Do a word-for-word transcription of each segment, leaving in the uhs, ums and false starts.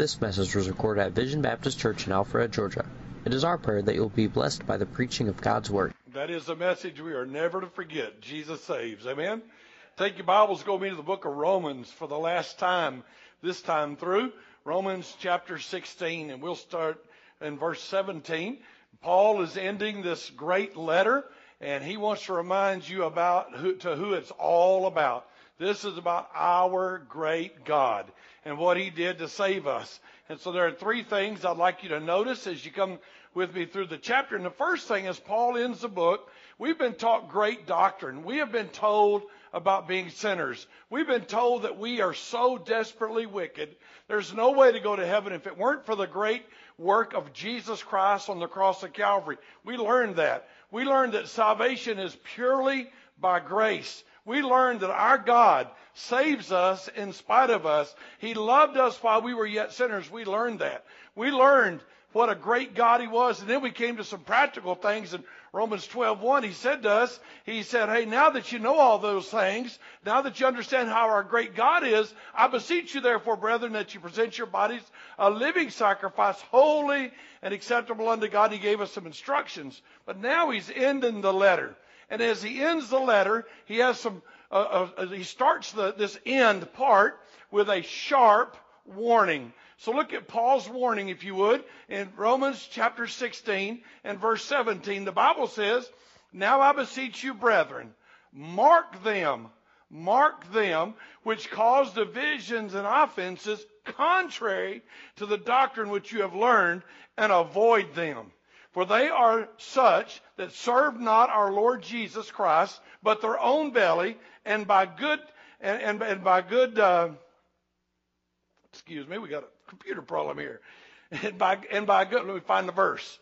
This message was recorded at Vision Baptist Church in Alpharetta, Georgia. It is our prayer that you will be blessed by the preaching of God's Word. That is a message we are never to forget. Jesus saves. Amen? Take your Bibles, go me to the book of Romans for the last time, this time through. Romans chapter sixteen, and we'll start in verse seventeen. Paul is ending this great letter, and he wants to remind you about who, to who it's all about. This is about our great God and what he did to save us. And so there are three things I'd like you to notice as you come with me through the chapter. And the first thing is Paul ends the book. We've been taught great doctrine. We have been told about being sinners. We've been told that we are so desperately wicked. There's no way to go to heaven if it weren't for the great work of Jesus Christ on the cross of Calvary. We learned that. We learned that salvation is purely by grace. We learned that our God saves us in spite of us. He loved us while we were yet sinners. We learned that. We learned what a great God he was. And then we came to some practical things. In Romans twelve one, he said to us, he said, hey, now that you know all those things, now that you understand how our great God is, I beseech you, therefore, brethren, that you present your bodies a living sacrifice, holy and acceptable unto God. He gave us some instructions. But now he's ending the letter. And as he ends the letter, he has some. Uh, uh, he starts the, this end part with a sharp warning. So look at Paul's warning, if you would, in Romans chapter sixteen and verse seventeen. The Bible says, "Now I beseech you, brethren, mark them, mark them which cause divisions and offenses contrary to the doctrine which you have learned, and avoid them. For they are such that serve not our Lord Jesus Christ, but their own belly, and by good and, and, and by good uh, excuse me, we got a computer problem here. And by and by good, let me find the verse.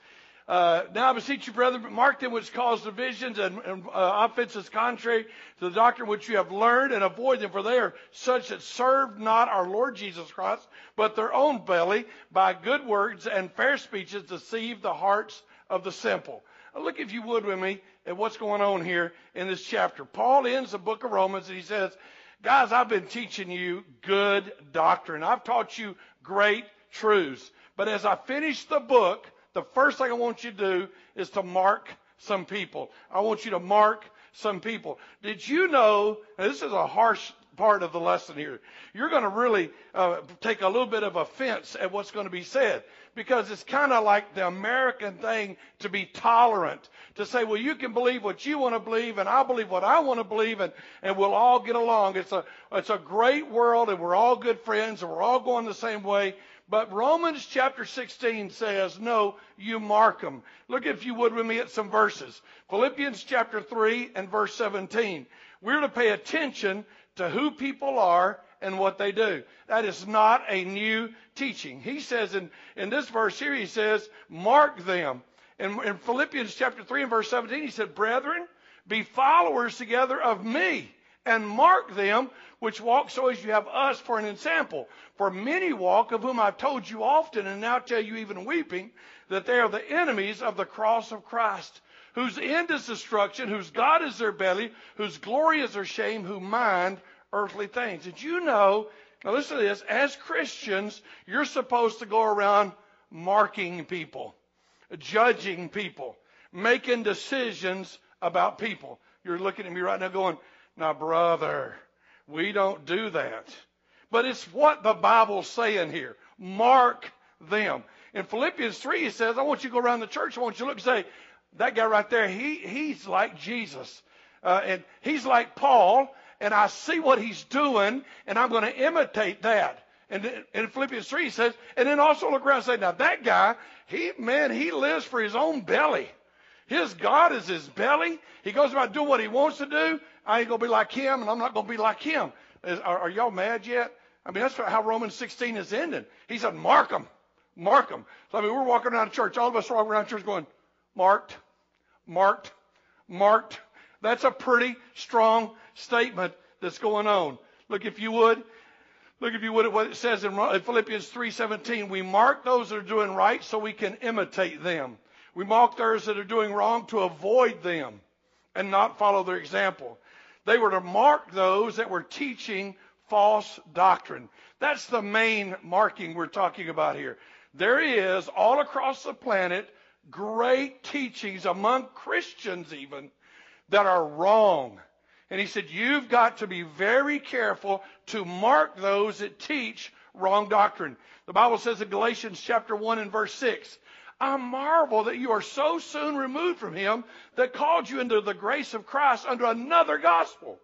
Uh, now I beseech you, brethren, mark them which cause divisions and, and uh, offenses contrary to the doctrine which you have learned, and avoid them, for they are such that serve not our Lord Jesus Christ, but their own belly, by good words and fair speeches deceive the hearts of the simple." Now look, if you would, with me at what's going on here in this chapter. Paul ends the book of Romans, and he says, guys, I've been teaching you good doctrine. I've taught you great truths. But as I finish the book, the first thing I want you to do is to mark some people. I want you to mark some people. Did you know, and this is a harsh part of the lesson here, you're going to really uh, take a little bit of offense at what's going to be said, because it's kind of like the American thing to be tolerant, to say, well, you can believe what you want to believe, and I believe what I want to believe, and, and we'll all get along. It's a, it's a great world, and we're all good friends, and we're all going the same way. But Romans chapter sixteen says, no, you mark them. Look, if you would, with me at some verses. Philippians chapter three and verse seventeen. We're to pay attention to who people are and what they do. That is not a new teaching. He says in, in this verse here, he says, mark them. In, in Philippians chapter three and verse seventeen, he said, brethren, be followers together of me, and mark them which walk so as you have us for an ensample. For many walk, of whom I've told you often, and now tell you even weeping, that they are the enemies of the cross of Christ, whose end is destruction, whose God is their belly, whose glory is their shame, who mind earthly things. Did you know, now listen to this, as Christians, you're supposed to go around marking people, judging people, making decisions about people. You're looking at me right now going, now, brother, we don't do that. But it's what the Bible's saying here. Mark them. In Philippians three, he says, I want you to go around the church. I want you to look and say, that guy right there, he, he's like Jesus. Uh, and he's like Paul. And I see what he's doing, and I'm going to imitate that. And in Philippians three, he says, and then also look around and say, now, that guy, he man, he lives for his own belly. His God is his belly. He goes about doing what he wants to do. I ain't going to be like him, and I'm not going to be like him. Is, are, are y'all mad yet? I mean, that's how Romans sixteen is ending. He said, mark them. Mark them. So, I mean, we're walking around church. All of us are walking around church going, marked, marked, marked. That's a pretty strong statement that's going on. Look, if you would. Look, if you would, at what it says in Philippians three seventeen. We mark those that are doing right so we can imitate them. We mark those that are doing wrong to avoid them and not follow their example. They were to mark those that were teaching false doctrine. That's the main marking we're talking about here. There is, all across the planet, great teachings among Christians even that are wrong. And he said, you've got to be very careful to mark those that teach wrong doctrine. The Bible says in Galatians chapter one and verse six, I marvel that you are so soon removed from him that called you into the grace of Christ under another gospel,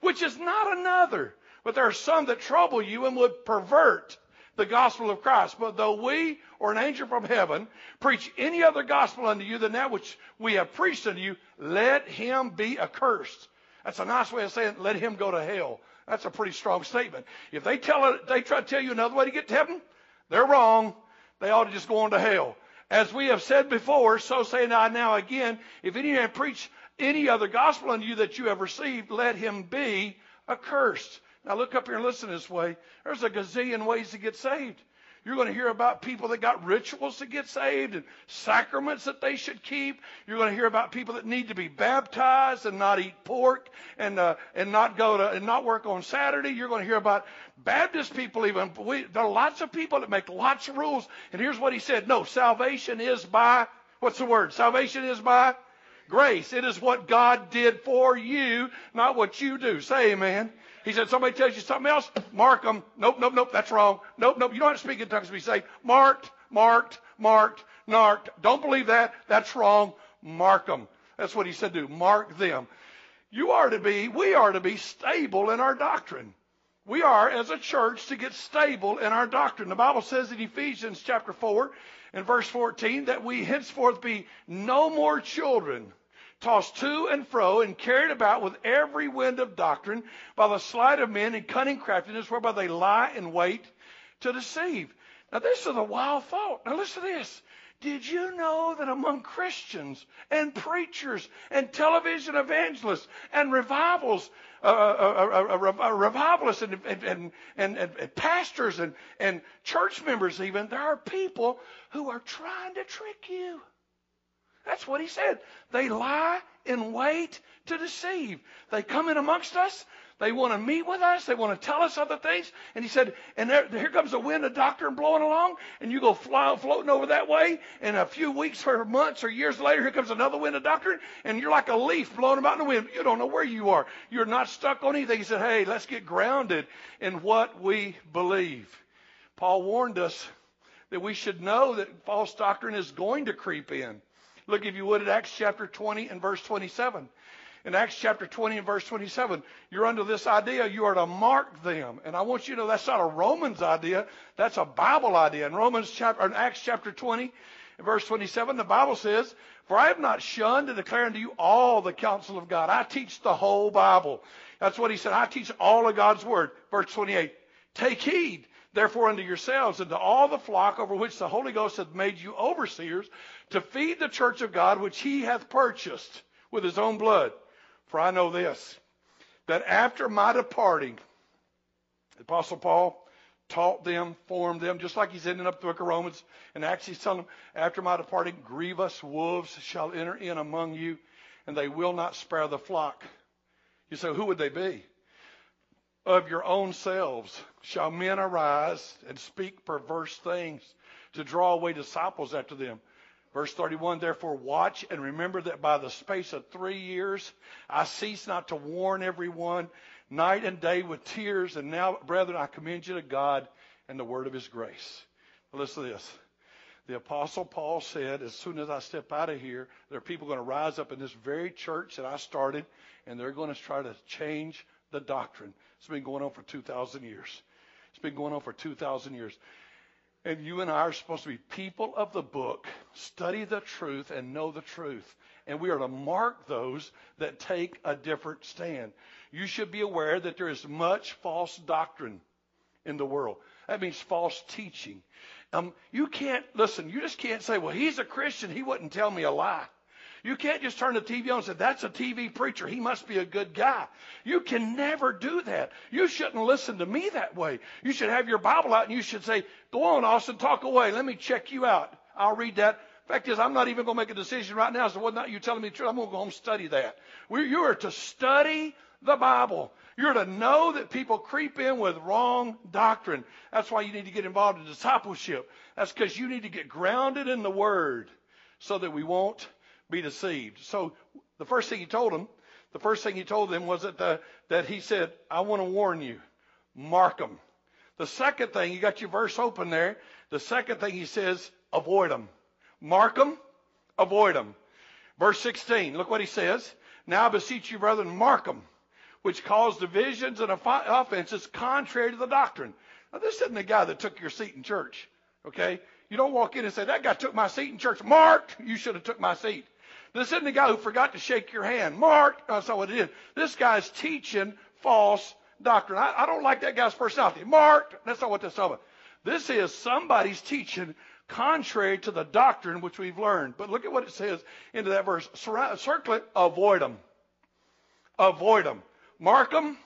which is not another, but there are some that trouble you and would pervert the gospel of Christ. But though we or an angel from heaven preach any other gospel unto you than that which we have preached unto you, let him be accursed. That's a nice way of saying, let him go to hell. That's a pretty strong statement. If they tell it, they try to tell you another way to get to heaven, they're wrong. They ought to just go on to hell. As we have said before, so say I now again, if any man preach any other gospel unto you that you have received, let him be accursed. Now look up here and listen this way. There's a gazillion ways to get saved. You're going to hear about people that got rituals to get saved and sacraments that they should keep. You're going to hear about people that need to be baptized and not eat pork and uh, and not go to and not work on Saturday. You're going to hear about Baptist people even. We, there are lots of people that make lots of rules. And here's what he said. No, salvation is by, what's the word? Salvation is by grace. It is what God did for you, not what you do. Say amen. He said, somebody tells you something else, mark them. Nope, nope, nope, that's wrong. Nope, nope, you don't have to speak in tongues to be saved. Marked, marked, marked, marked. Don't believe that. That's wrong. Mark them. That's what he said to do. Mark them. You are to be, we are to be stable in our doctrine. We are, as a church, to get stable in our doctrine. The Bible says in Ephesians chapter four and verse fourteen that we henceforth be no more children, tossed to and fro and carried about with every wind of doctrine by the sleight of men and cunning craftiness whereby they lie in wait to deceive. Now this is a wild thought. Now listen to this. Did you know that among Christians and preachers and television evangelists and revivals, uh, uh, uh, uh, revivalists and, and, and, and, and pastors and, and church members even, there are people who are trying to trick you? That's what he said. They lie in wait to deceive. They come in amongst us. They want to meet with us. They want to tell us other things. And he said, and there, here comes a wind of doctrine blowing along, and you go fly, floating over that way, and a few weeks or months or years later, here comes another wind of doctrine, and you're like a leaf blowing about in the wind. You don't know where you are. You're not stuck on anything. He said, hey, let's get grounded in what we believe. Paul warned us that we should know that false doctrine is going to creep in. Look, if you would, at Acts chapter twenty and verse twenty-seven. In Acts chapter twenty and verse twenty-seven, you're under this idea, you are to mark them. And I want you to know that's not a Romans idea. That's a Bible idea. In Romans chapter, in Acts chapter twenty and verse twenty-seven, the Bible says, for I have not shunned to declare unto you all the counsel of God. I teach the whole Bible. That's what he said. I teach all of God's word. Verse twenty-eight, take heed, therefore, unto yourselves and to all the flock over which the Holy Ghost hath made you overseers, to feed the church of God which he hath purchased with his own blood. For I know this, that after my departing, the Apostle Paul taught them, formed them, just like he's ending up the book of Romans. And Acts, he's telling them, after my departing, grievous wolves shall enter in among you, and they will not spare the flock. You say, who would they be? Of your own selves shall men arise and speak perverse things to draw away disciples after them. Verse thirty-one, therefore watch and remember that by the space of three years I cease not to warn everyone night and day with tears. And now, brethren, I commend you to God and the word of his grace. Now listen to this. The Apostle Paul said, as soon as I step out of here, there are people going to rise up in this very church that I started, and they're going to try to change the doctrine. It's been going on for two thousand years. It's been going on for two thousand years. And you and I are supposed to be people of the book, study the truth and know the truth. And we are to mark those that take a different stand. You should be aware that there is much false doctrine in the world. That means false teaching. Um, you can't, listen, you just can't say, well, he's a Christian. He wouldn't tell me a lie. You can't just turn the T V on and say, that's a T V preacher. He must be a good guy. You can never do that. You shouldn't listen to me that way. You should have your Bible out and you should say, go on, Austin, talk away. Let me check you out. I'll read that. Fact is, I'm not even going to make a decision right now as to whether or not you're telling me the truth. I'm going to go home and study that. We're, you are to study the Bible. You're to know that people creep in with wrong doctrine. That's why you need to get involved in discipleship. That's because you need to get grounded in the Word so that we won't be deceived. So the first thing he told them, the first thing he told them was that, the, that he said, I want to warn you, mark them. The second thing, you got your verse open there. The second thing he says, avoid them. Mark them, avoid them. Verse sixteen, look what he says. Now I beseech you, brethren, mark them, which cause divisions and offenses contrary to the doctrine. Now, this isn't the guy that took your seat in church, okay? You don't walk in and say, that guy took my seat in church. Mark, you should have took my seat. This isn't the guy who forgot to shake your hand. Mark, that's not what it is. This guy's teaching false doctrine. I, I don't like that guy's personality. Mark, that's not what this is about. This is somebody's teaching contrary to the doctrine which we've learned. But look at what it says into that verse. Circle it, avoid them. Avoid them. Mark them,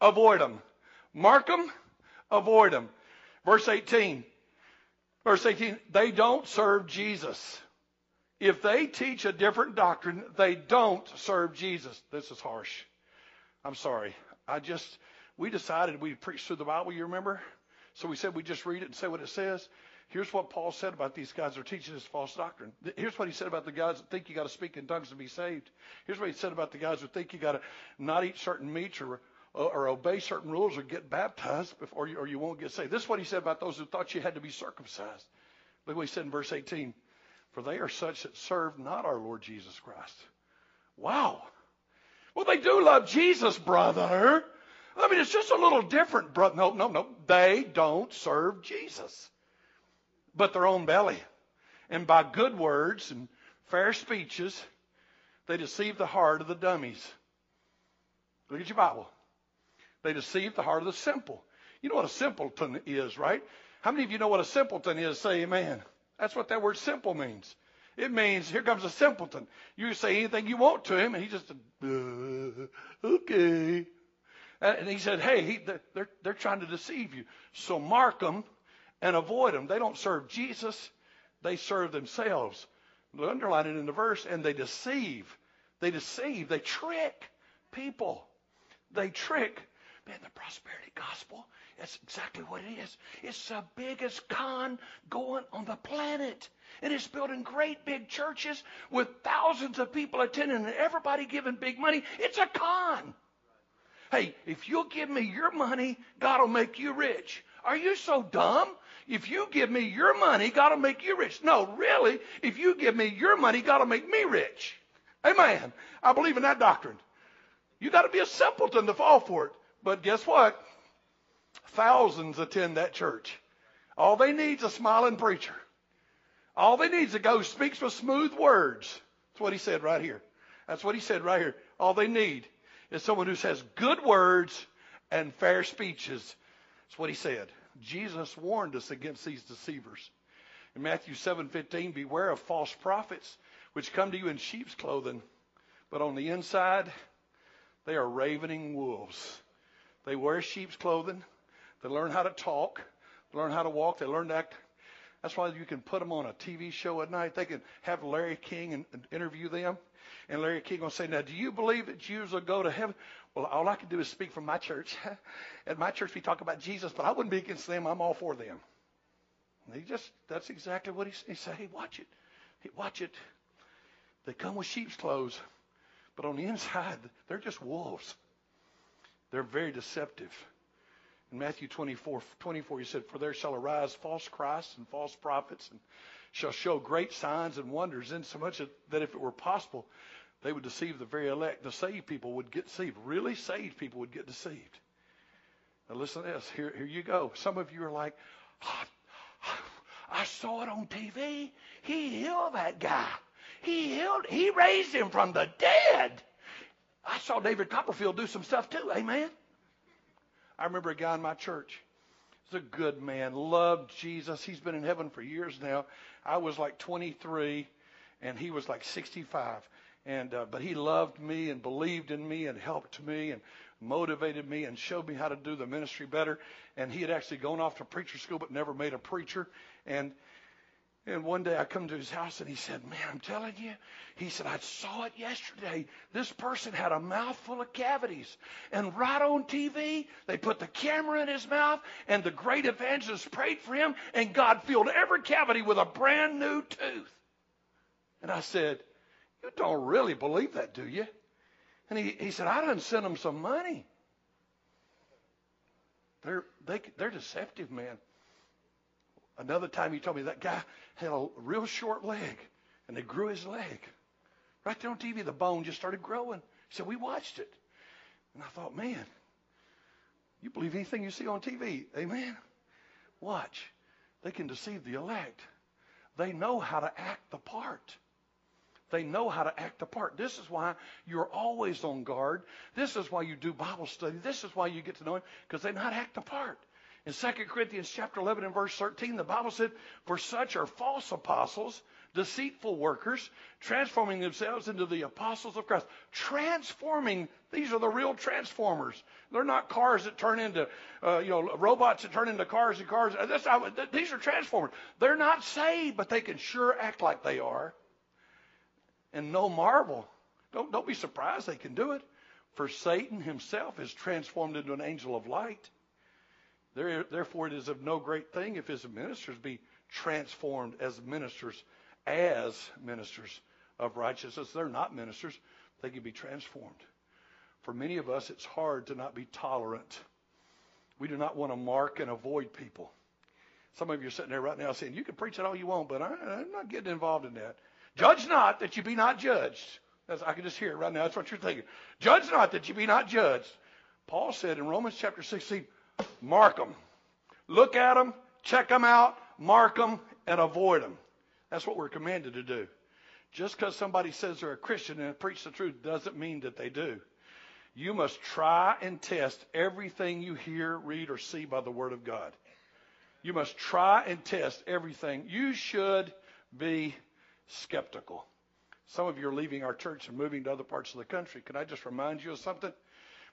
avoid them. Mark them, avoid them. Verse eighteen. Verse eighteen, they don't serve Jesus. If they teach a different doctrine, they don't serve Jesus. This is harsh. I'm sorry. I just, we decided we'd preach through the Bible, you remember? So we said we just read it and say what it says. Here's what Paul said about these guys that are teaching this false doctrine. Here's what he said about the guys that think you got to speak in tongues to be saved. Here's what he said about the guys who think you got to not eat certain meats or or obey certain rules or get baptized before you, or you won't get saved. This is what he said about those who thought you had to be circumcised. Look what he said in verse eighteen. For they are such that serve not our Lord Jesus Christ. Wow. Well, they do love Jesus, brother. I mean, it's just a little different, brother. No, no, no. They don't serve Jesus, but their own belly. And by good words and fair speeches, they deceive the heart of the dummies. Look at your Bible. They deceive the heart of the simple. You know what a simpleton is, right? How many of you know what a simpleton is? Say amen. That's what that word simple means. It means, here comes a simpleton. You say anything you want to him, and he just, uh, okay. And he said, hey, he, they're, they're trying to deceive you. So mark them and avoid them. They don't serve Jesus. They serve themselves. Underline it in the verse. And they deceive. They deceive. They trick people. They trick. Man, the prosperity gospel, that's exactly what it is. It's the biggest con going on the planet. And it's building great big churches with thousands of people attending and everybody giving big money. It's a con. Hey, if you'll give me your money, God will make you rich. Are you so dumb? If you give me your money, God will make you rich. No, really, if you give me your money, God will make me rich. Amen. I believe in that doctrine. You got to be a simpleton to fall for it. But guess what? Thousands attend that church. All they need is a smiling preacher. All they need is a guy who speaks with smooth words. That's what he said right here. That's what he said right here. All they need is someone who says good words and fair speeches. That's what he said. Jesus warned us against these deceivers. In Matthew seven fifteen, beware of false prophets, which come to you in sheep's clothing, but on the inside they are ravening wolves. They wear sheep's clothing. They learn how to talk. They learn how to walk. They learn to act. That's why you can put them on a T V show at night. They can have Larry King and, and interview them. And Larry King will say, now, do you believe that Jews will go to heaven? Well, all I can do is speak from my church. At my church, we talk about Jesus, but I wouldn't be against them. I'm all for them. And he just, that's exactly what he, he said. Hey, watch it. Hey, watch it. They come with sheep's clothes, but on the inside, they're just wolves. They're very deceptive. In Matthew twenty-four, twenty-four, he said, for there shall arise false Christs and false prophets, and shall show great signs and wonders, insomuch that if it were possible, they would deceive the very elect. The saved people would get deceived. Really saved people would get deceived. Now listen to this. Here, here you go. Some of you are like, oh, I saw it on T V. He healed that guy. He healed. He raised him from the dead. I saw David Copperfield do some stuff too. Amen. I remember a guy in my church. He's a good man. Loved Jesus. He's been in heaven for years now. I was like twenty-three, and he was like sixty-five. And uh, but he loved me and believed in me and helped me and motivated me and showed me how to do the ministry better. And he had actually gone off to preacher school but never made a preacher. And And one day I come to his house and he said, man, I'm telling you, he said, I saw it yesterday. This person had a mouth full of cavities. And right on T V, they put the camera in his mouth and the great evangelist prayed for him and God filled every cavity with a brand new tooth. And I said, you don't really believe that, do you? And he, he said, I done sent him some money. They're, they, they're deceptive, man. Another time he told me that guy had a real short leg, and they grew his leg. Right there on T V, the bone just started growing. He said, we watched it. And I thought, man, you believe anything you see on T V. Amen? Watch. They can deceive the elect. They know how to act the part. They know how to act the part. This is why you're always on guard. This is why you do Bible study. This is why you get to know him, because they not act the part. In Second Corinthians chapter eleven and verse thirteen, the Bible said, for such are false apostles, deceitful workers, transforming themselves into the apostles of Christ. Transforming, these are the real transformers. They're not cars that turn into, uh, you know, robots that turn into cars and cars. This, I, these are transformers. They're not saved, but they can sure act like they are. And no marvel. Don't, don't be surprised they can do it. For Satan himself is transformed into an angel of light. Therefore, it is of no great thing if his ministers be transformed as ministers, as ministers of righteousness. They're not ministers. They can be transformed. For many of us, it's hard to not be tolerant. We do not want to mark and avoid people. Some of you are sitting there right now saying, you can preach it all you want, but I, I'm not getting involved in that. Judge not that you be not judged. That's, I can just hear it right now. That's what you're thinking. Judge not that you be not judged. Paul said in Romans chapter sixteen, mark them. Look at them, check them out, mark them, and avoid them. That's what we're commanded to do. Just because somebody says they're a Christian and preach the truth doesn't mean that they do. You must try and test everything you hear, read, or see by the Word of God. You must try and test everything. You should be skeptical. Some of you are leaving our church and moving to other parts of the country. Can I just remind you of something?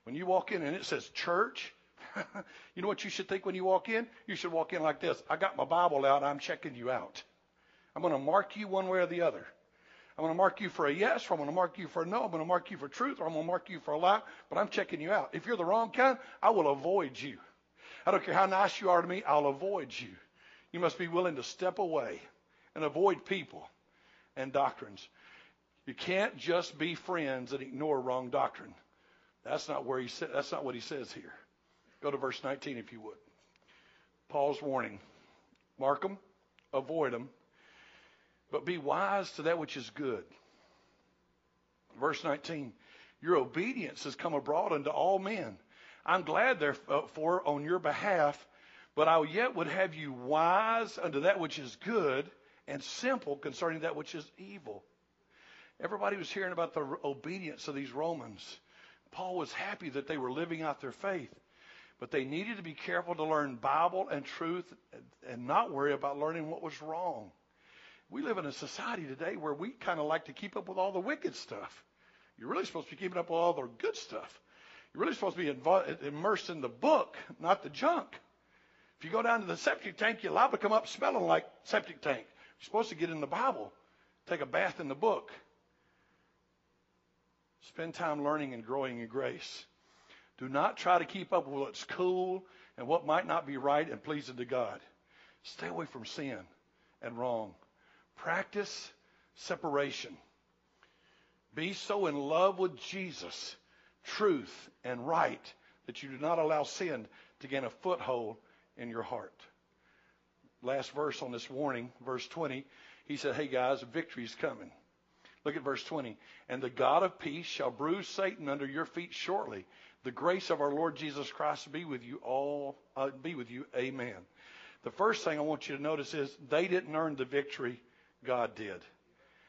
When you walk in and it says church, you know what you should think when you walk in? You should walk in like this. I got my Bible out. I'm checking you out. I'm going to mark you one way or the other. I'm going to mark you for a yes, or I'm going to mark you for a no. I'm going to mark you for truth, or I'm going to mark you for a lie. But I'm checking you out. If you're the wrong kind, I will avoid you. I don't care how nice you are to me. I'll avoid you. You must be willing to step away and avoid people and doctrines. You can't just be friends and ignore wrong doctrine. That's not where he said. That's not what he says here. Go to verse nineteen if you would. Paul's warning. Mark them, avoid them, but be wise to that which is good. Verse nineteen, your obedience has come abroad unto all men. I'm glad therefore on your behalf, but I yet would have you wise unto that which is good and simple concerning that which is evil. Everybody was hearing about the obedience of these Romans. Paul was happy that they were living out their faith. But they needed to be careful to learn Bible and truth and not worry about learning what was wrong. We live in a society today where we kind of like to keep up with all the wicked stuff. You're really supposed to be keeping up with all the good stuff. You're really supposed to be invo- immersed in the book, not the junk. If you go down to the septic tank, you're liable to come up smelling like septic tank. You're supposed to get in the Bible, take a bath in the book. Spend time learning and growing in grace. Do not try to keep up with what's cool and what might not be right and pleasing to God. Stay away from sin and wrong. Practice separation. Be so in love with Jesus, truth, and right that you do not allow sin to gain a foothold in your heart. Last verse on this warning, verse twenty, he said, hey guys, victory's coming. Look at verse twenty. And the God of peace shall bruise Satan under your feet shortly. The grace of our Lord Jesus Christ be with you all, uh, be with you. Amen. The first thing I want you to notice is they didn't earn the victory. God did.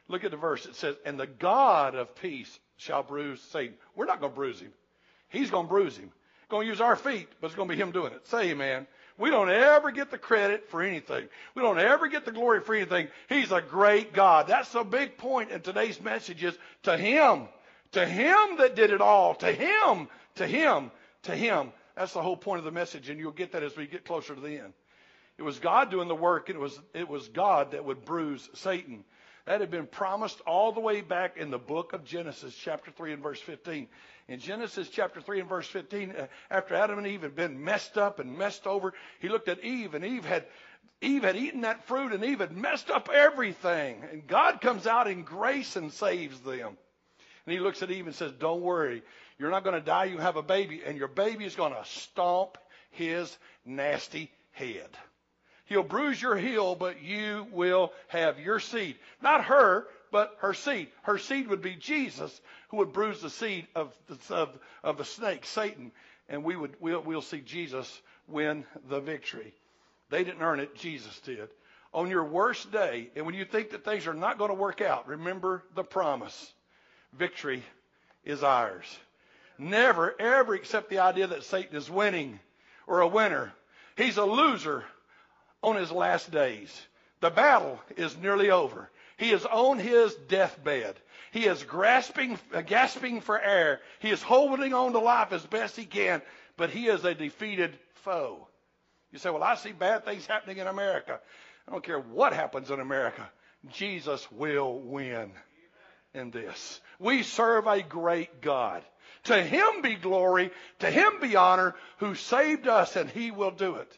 Look at the verse. It says, and the God of peace shall bruise Satan. We're not going to bruise him. He's going to bruise him. Going to use our feet, but it's going to be him doing it. Say amen. We don't ever get the credit for anything. We don't ever get the glory for anything. He's a great God. That's the big point in today's message is to him, to him that did it all, to him, to him, to him. That's the whole point of the message, and you'll get that as we get closer to the end. It was God doing the work. It was, it was God that would bruise Satan. That had been promised all the way back in the book of Genesis, chapter three and verse fifteen. In Genesis chapter three and verse fifteen, after Adam and Eve had been messed up and messed over, he looked at Eve, and Eve had, Eve had eaten that fruit, and Eve had messed up everything. And God comes out in grace and saves them. And he looks at Eve and says, don't worry, you're not going to die, you have a baby, and your baby is going to stomp his nasty head. He'll bruise your heel, but you will have your seed. Not her, but her seed. Her seed would be Jesus, who would bruise the seed of the, of, of the snake, Satan. And we would, we'll, we'll see Jesus win the victory. They didn't earn it. Jesus did. On your worst day, and when you think that things are not going to work out, remember the promise. Victory is ours. Never, ever accept the idea that Satan is winning or a winner. He's a loser on his last days. The battle is nearly over. He is on his deathbed. He is grasping, uh, gasping for air. He is holding on to life as best he can, but he is a defeated foe. You say, well, I see bad things happening in America. I don't care what happens in America. Jesus will win in this. We serve a great God. To him be glory. To him be honor, who saved us, and he will do it.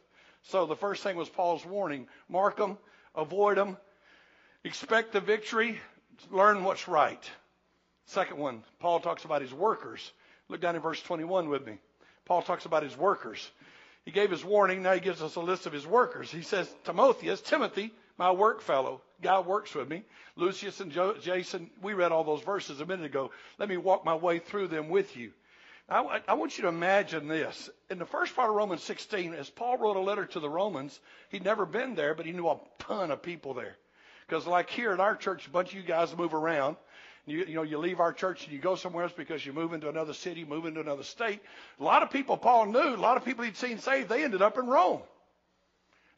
So the first thing was Paul's warning. Mark them. Avoid them. Expect the victory. Learn what's right. Second one, Paul talks about his workers. Look down in verse twenty-one with me. Paul talks about his workers. He gave his warning. Now he gives us a list of his workers. He says, Timotheus, Timothy, my work fellow. Guy works with me. Lucius and jo- Jason, we read all those verses a minute ago. Let me walk my way through them with you. I, I want you to imagine this. In the first part of Romans sixteen, as Paul wrote a letter to the Romans, he'd never been there, but he knew a ton of people there. Because like here at our church, a bunch of you guys move around. You, you know, you leave our church and you go somewhere else because you move into another city, move into another state. A lot of people Paul knew, a lot of people he'd seen saved, they ended up in Rome.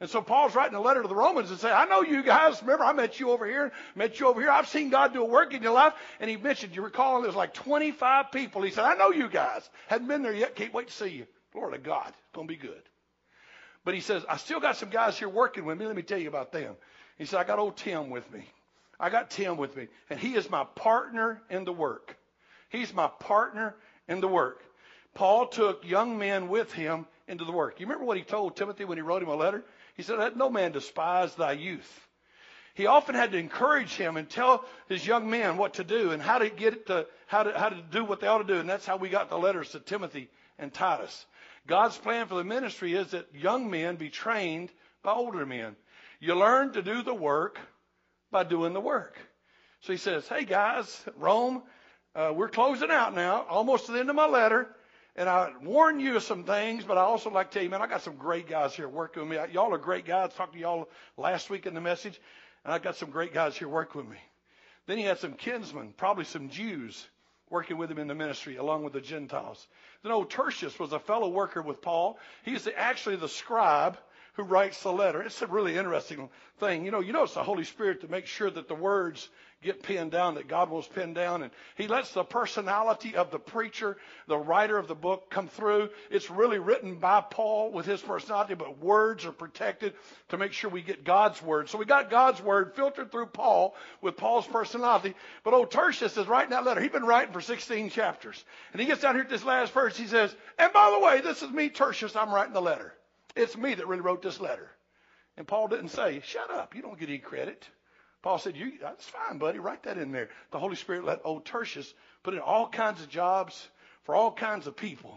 And so Paul's writing a letter to the Romans and saying, I know you guys. Remember, I met you over here, met you over here. I've seen God do a work in your life. And he mentioned, you recall, there's like twenty-five people. He said, I know you guys. Hadn't been there yet. Can't wait to see you. Glory to God. It's going to be good. But he says, I still got some guys here working with me. Let me tell you about them. He said, I got old Tim with me. I got Tim with me. And he is my partner in the work. He's my partner in the work. Paul took young men with him into the work. You remember what he told Timothy when he wrote him a letter? He said, let no man despise thy youth. He often had to encourage him and tell his young men what to do and how to get to how to how to do what they ought to do. And that's how we got the letters to Timothy and Titus. God's plan for the ministry is that young men be trained by older men. You learn to do the work by doing the work. So he says, hey guys, Rome, uh, we're closing out now, almost to the end of my letter. And I warn you of some things, but I also like to tell you, man, I got some great guys here working with me. Y'all are great guys. I talked to y'all last week in the message, and I got some great guys here working with me. Then he had some kinsmen, probably some Jews, working with him in the ministry, along with the Gentiles. Then old Tertius was a fellow worker with Paul. He's the, actually the scribe who writes the letter. It's a really interesting thing. You know, you know it's the Holy Spirit to make sure that the words get pinned down, that God was pinned down. And he lets the personality of the preacher, the writer of the book, come through. It's really written by Paul with his personality, but words are protected to make sure we get God's word. So we got God's word filtered through Paul with Paul's personality. But old Tertius is writing that letter. He's been writing for sixteen chapters. And he gets down here to this last verse. He says, and by the way, this is me, Tertius. I'm writing the letter. It's me that really wrote this letter. And Paul didn't say, shut up. You don't get any credit. Paul said, you, that's fine, buddy. Write that in there. The Holy Spirit let old Tertius put in all kinds of jobs for all kinds of people.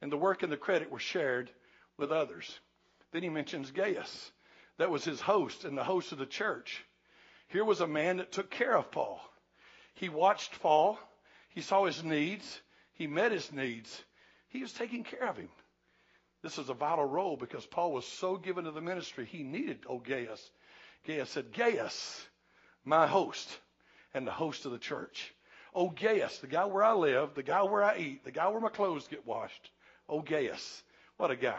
And the work and the credit were shared with others. Then he mentions Gaius. That was his host and the host of the church. Here was a man that took care of Paul. He watched Paul. He saw his needs. He met his needs. He was taking care of him. This is a vital role because Paul was so given to the ministry, he needed old Gaius. Gaius said, Gaius, my host and the host of the church. Oh, Gaius, the guy where I live, the guy where I eat, the guy where my clothes get washed. Oh, Gaius, what a guy.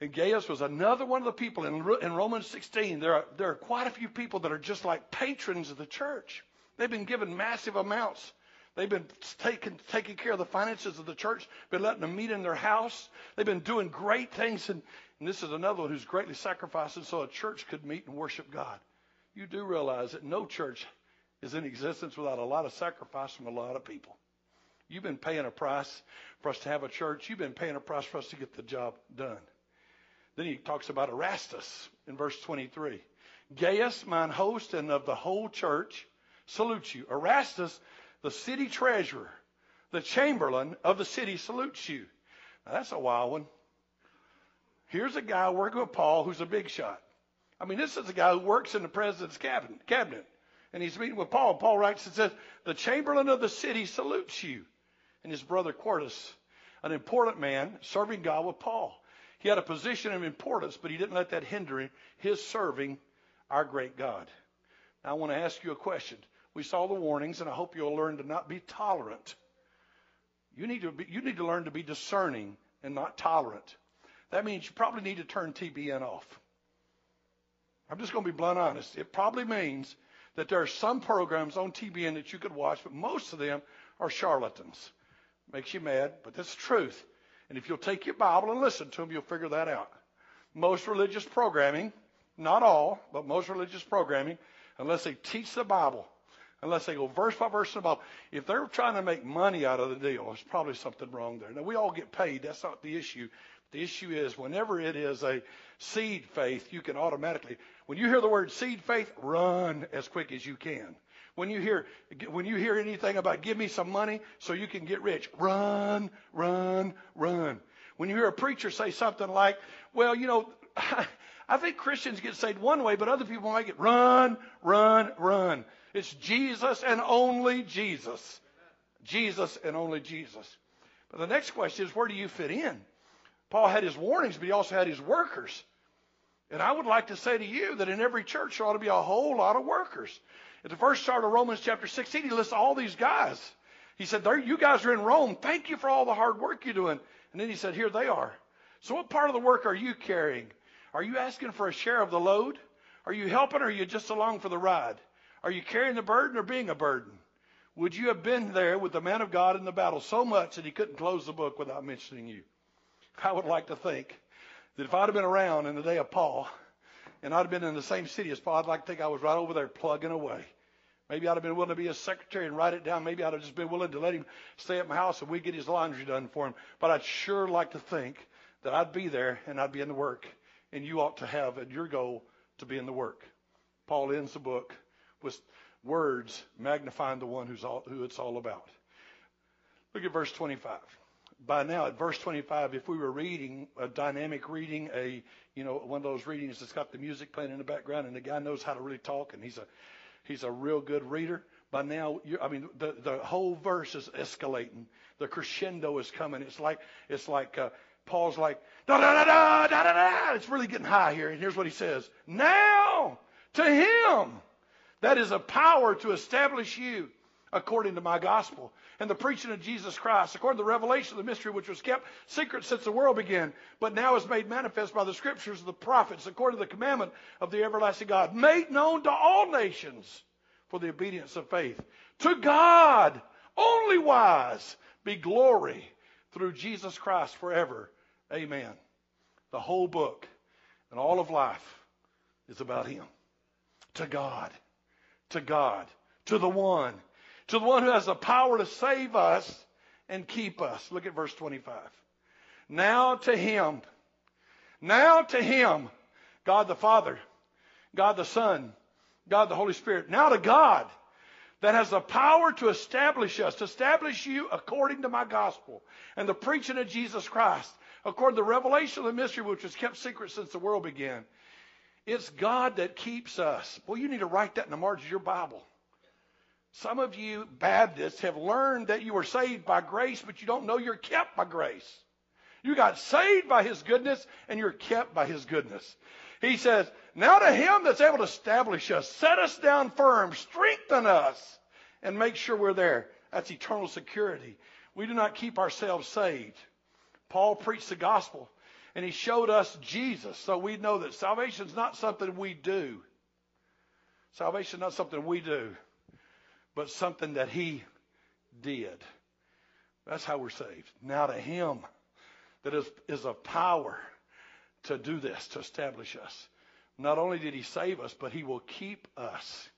And Gaius was another one of the people in, in Romans sixteen. There are, there are quite a few people that are just like patrons of the church. They've been given massive amounts. They've been taking, taking care of the finances of the church, been letting them meet in their house. They've been doing great things in, And this is another one who's greatly sacrificing so a church could meet and worship God. You do realize that no church is in existence without a lot of sacrifice from a lot of people. You've been paying a price for us to have a church. You've been paying a price for us to get the job done. Then he talks about Erastus in verse twenty-three. Gaius, mine host, and of the whole church, salutes you. Erastus, the city treasurer, the chamberlain of the city, salutes you. Now, that's a wild one. Here's a guy working with Paul who's a big shot. I mean, this is a guy who works in the president's cabinet. And he's meeting with Paul. Paul writes and says, the chamberlain of the city salutes you. And his brother Quartus, an important man, serving God with Paul. He had a position of importance, but he didn't let that hinder his serving our great God. Now, I want to ask you a question. We saw the warnings, and I hope you'll learn to not be tolerant. You need to be, you need to learn to be discerning and not tolerant. That means you probably need to turn T B N off. I'm just going to be blunt honest. It probably means that there are some programs on T B N that you could watch, but most of them are charlatans. Makes you mad, but that's the truth. And if you'll take your Bible and listen to them, you'll figure that out. Most religious programming, not all, but most religious programming, unless they teach the Bible, unless they go verse by verse in the Bible, if they're trying to make money out of the deal, there's probably something wrong there. Now, we all get paid. That's not the issue. The issue is whenever it is a seed faith, you can automatically, when you hear the word seed faith, run as quick as you can. When you hear when you hear anything about give me some money so you can get rich, run, run, run. When you hear a preacher say something like, well, you know, I think Christians get saved one way, but other people might get run, run, run. It's Jesus and only Jesus. Jesus and only Jesus. But the next question is, where do you fit in? Paul had his warnings, but he also had his workers. And I would like to say to you that in every church there ought to be a whole lot of workers. At the first start of Romans chapter sixteen, he lists all these guys. He said, there, you guys are in Rome. Thank you for all the hard work you're doing. And then he said, here they are. So what part of the work are you carrying? Are you asking for a share of the load? Are you helping, or are you just along for the ride? Are you carrying the burden or being a burden? Would you have been there with the man of God in the battle so much that he couldn't close the book without mentioning you? I would like to think that if I'd have been around in the day of Paul, and I'd have been in the same city as Paul, I'd like to think I was right over there plugging away. Maybe I'd have been willing to be his secretary and write it down. Maybe I'd have just been willing to let him stay at my house and we'd get his laundry done for him. But I'd sure like to think that I'd be there and I'd be in the work. And you ought to have in your goal to be in the work. Paul ends the book with words magnifying the one who's all, who it's all about. Look at verse twenty-five. By now, at verse twenty-five, if we were reading a dynamic reading, a you know one of those readings that's got the music playing in the background, and the guy knows how to really talk, and he's a he's a real good reader. By now, you're, I mean, the the whole verse is escalating. The crescendo is coming. It's like it's like. Uh, Paul's like, da, da, da, da, da, da, da. It's really getting high here. And here's what he says. Now to him that is a power to establish you according to my gospel and the preaching of Jesus Christ, according to the revelation of the mystery which was kept secret since the world began, but now is made manifest by the scriptures of the prophets, according to the commandment of the everlasting God, made known to all nations for the obedience of faith. To God, only wise, be glory through Jesus Christ forever. Amen. The whole book and all of life is about him. To God, to God, to the one, to the one who has the power to save us and keep us. Look at verse twenty-five. Now to him, now to him, God the Father, God the Son, God the Holy Spirit, now to God that has the power to establish us, to establish you according to my gospel and the preaching of Jesus Christ, according to the revelation of the mystery which was kept secret since the world began. It's God that keeps us. Well, you need to write that in the margin of your Bible. Some of you Baptists have learned that you were saved by grace, but you don't know you're kept by grace. You got saved by his goodness, and you're kept by his goodness. He says, now to him that's able to establish us, set us down firm, strengthen us, and make sure we're there. That's eternal security. We do not keep ourselves saved. Paul preached the gospel, and he showed us Jesus, so we know that salvation is not something we do. Salvation is not something we do, but something that he did. That's how we're saved. Now to him that is, is of power to do this, to establish us. Not only did he save us, but he will keep us.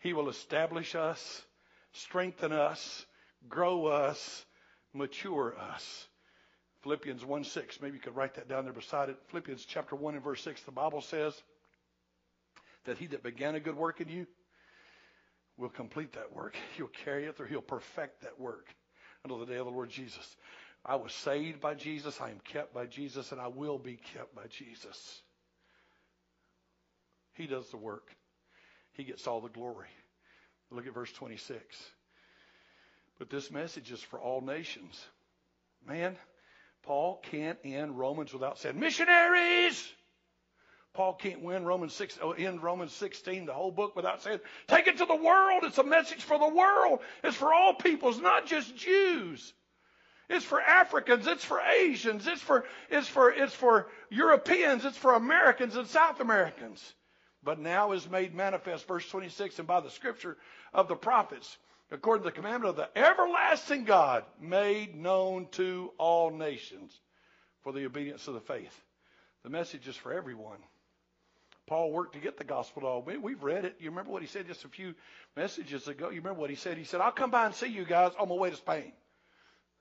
He will establish us, strengthen us, grow us, mature us. Philippians one six, maybe you could write that down there beside it. Philippians chapter one and verse six, the Bible says that he that began a good work in you will complete that work. He'll carry it through. He'll perfect that work until the day of the Lord Jesus. I was saved by Jesus. I am kept by Jesus, and I will be kept by Jesus. He does the work. He gets all the glory. Look at verse twenty-six. But this message is for all nations. Man, Paul can't end Romans without saying, missionaries! Paul can't win Romans six, oh, end Romans sixteen, the whole book, without saying, take it to the world. It's a message for the world. It's for all peoples, not just Jews. It's for Africans. It's for Asians. It's for, it's for, it's for Europeans. It's for Americans and South Americans. But now is made manifest, verse twenty-six, and by the scripture of the prophets, according to the commandment of the everlasting God, made known to all nations for the obedience of the faith. The message is for everyone. Paul worked to get the gospel to all. We've read it. You remember what he said just a few messages ago? You remember what he said? He said, I'll come by and see you guys on my way to Spain.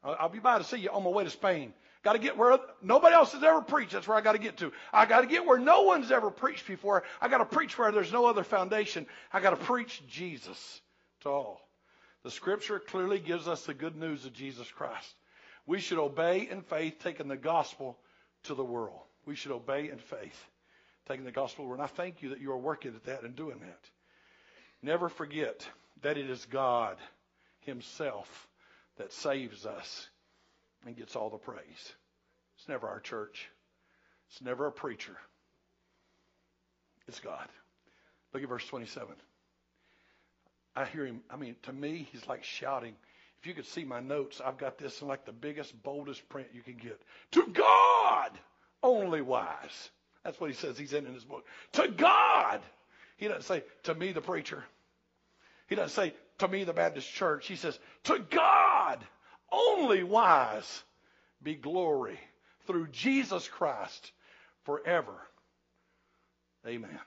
I'll be by to see you on my way to Spain. Got to get where nobody else has ever preached. That's where I got to get to. I got to get where no one's ever preached before. I got to preach where there's no other foundation. I got to preach Jesus to all. The scripture clearly gives us the good news of Jesus Christ. We should obey in faith, taking the gospel to the world. We should obey in faith, taking the gospel to the world. And I thank you that you are working at that and doing that. Never forget that it is God himself that saves us and gets all the praise. It's never our church. It's never a preacher. It's God. Look at verse twenty-seven. I hear him. I mean, to me, he's like shouting. If you could see my notes, I've got this in like the biggest, boldest print you can get. To God, only wise. That's what he says he's in in his book. To God. He doesn't say, to me, the preacher. He doesn't say, to me, the Baptist church. He says, to God, only wise, be glory through Jesus Christ forever. Amen.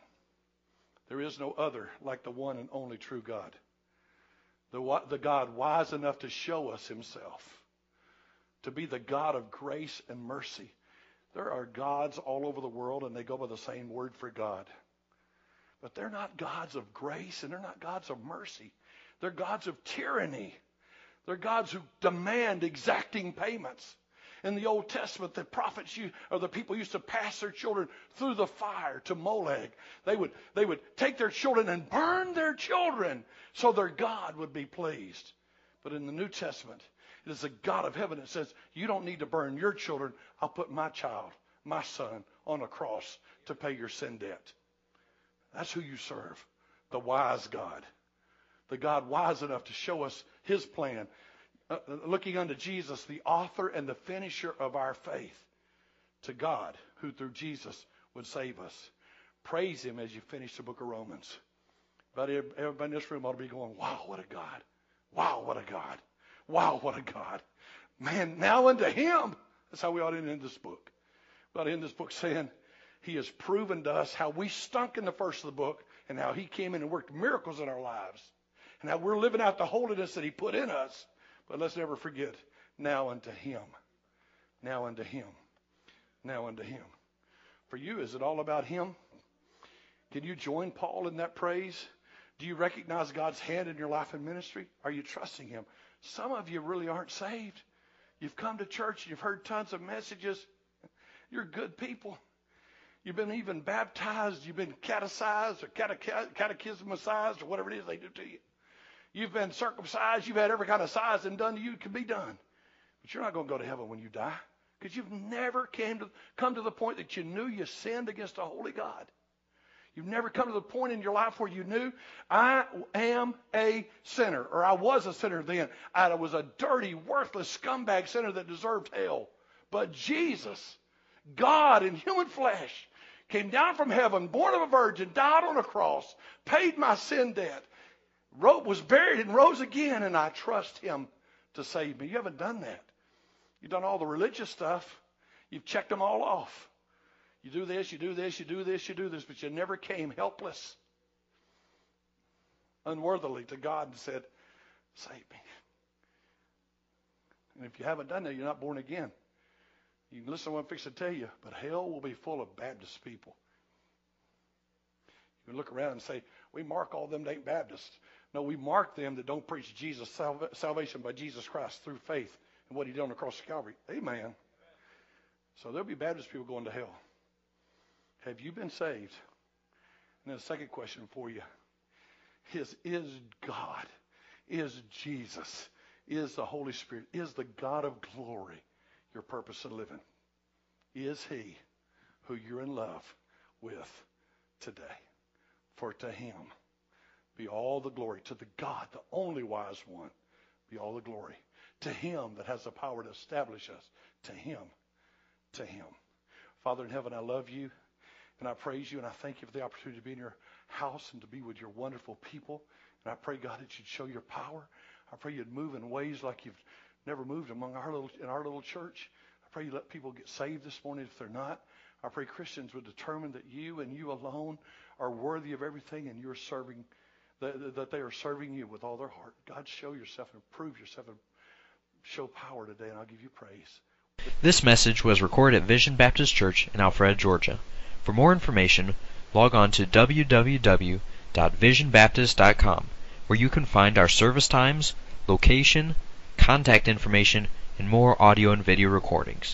There is no other like the one and only true God. The, the God wise enough to show us himself. To be the God of grace and mercy. There are gods all over the world, and they go by the same word for God. But they're not gods of grace, and they're not gods of mercy. They're gods of tyranny. They're gods who demand exacting payments. In the Old Testament, the prophets used, or the people used to pass their children through the fire to Molech. They would, they would take their children and burn their children so their God would be pleased. But in the New Testament, it is the God of heaven that says, you don't need to burn your children. I'll put my child, my son, on a cross to pay your sin debt. That's who you serve, the wise God. The God wise enough to show us his plan. Uh, looking unto Jesus, the author and the finisher of our faith. To God, who through Jesus would save us. Praise him as you finish the book of Romans. But everybody in this room ought to be going, wow, what a God. Wow, what a God. Wow, what a God. Man, now unto him. That's how we ought to end this book. We ought to end this book saying, he has proven to us how we stunk in the first of the book and how he came in and worked miracles in our lives. And now we're living out the holiness that he put in us. But let's never forget, now unto him. Now unto him. Now unto him. For you, is it all about him? Can you join Paul in that praise? Do you recognize God's hand in your life and ministry? Are you trusting him? Some of you really aren't saved. You've come to church. You've heard tons of messages. You're good people. You've been even baptized. You've been catechized or catechismized or whatever it is they do to you. You've been circumcised. You've had every kind of size and done to you can be done. But you're not going to go to heaven when you die because you've never came to, come to the point that you knew you sinned against a holy God. You've never come to the point in your life where you knew, I am a sinner, or I was a sinner then. I was a dirty, worthless scumbag sinner that deserved hell. But Jesus, God in human flesh, came down from heaven, born of a virgin, died on a cross, paid my sin debt, was buried and rose again, and I trust him to save me. You haven't done that. You've done all the religious stuff. You've checked them all off. You do this, you do this, you do this, you do this, but you never came helpless, unworthily to God and said, save me. And if you haven't done that, you're not born again. You can listen to what I'm fixing to tell you, but hell will be full of Baptist people. You can look around and say, we mark all them that ain't Baptists. No, we mark them that don't preach Jesus salva- salvation by Jesus Christ through faith and what he did on the cross of Calvary. Amen. Amen. So there'll be Baptist people going to hell. Have you been saved? And then the second question for you is, is God, is Jesus, is the Holy Spirit, is the God of glory your purpose in living? Is he who you're in love with today? For to him be all the glory. To the God, the only wise one, be all the glory. To him that has the power to establish us. To him. To him. Father in heaven, I love you. And I praise you and I thank you for the opportunity to be in your house and to be with your wonderful people. And I pray, God, that you'd show your power. I pray you'd move in ways like you've never moved among our little in our little church. I pray you let people get saved this morning if they're not. I pray Christians would determine that you and you alone are worthy of everything, and you're serving that, that they are serving you with all their heart. God, show yourself and prove yourself and show power today, and I'll give you praise. This message was recorded at Vision Baptist Church in Alpharetta, Georgia. For more information, log on to w w w dot vision baptist dot com, where you can find our service times, location, contact information, and more audio and video recordings.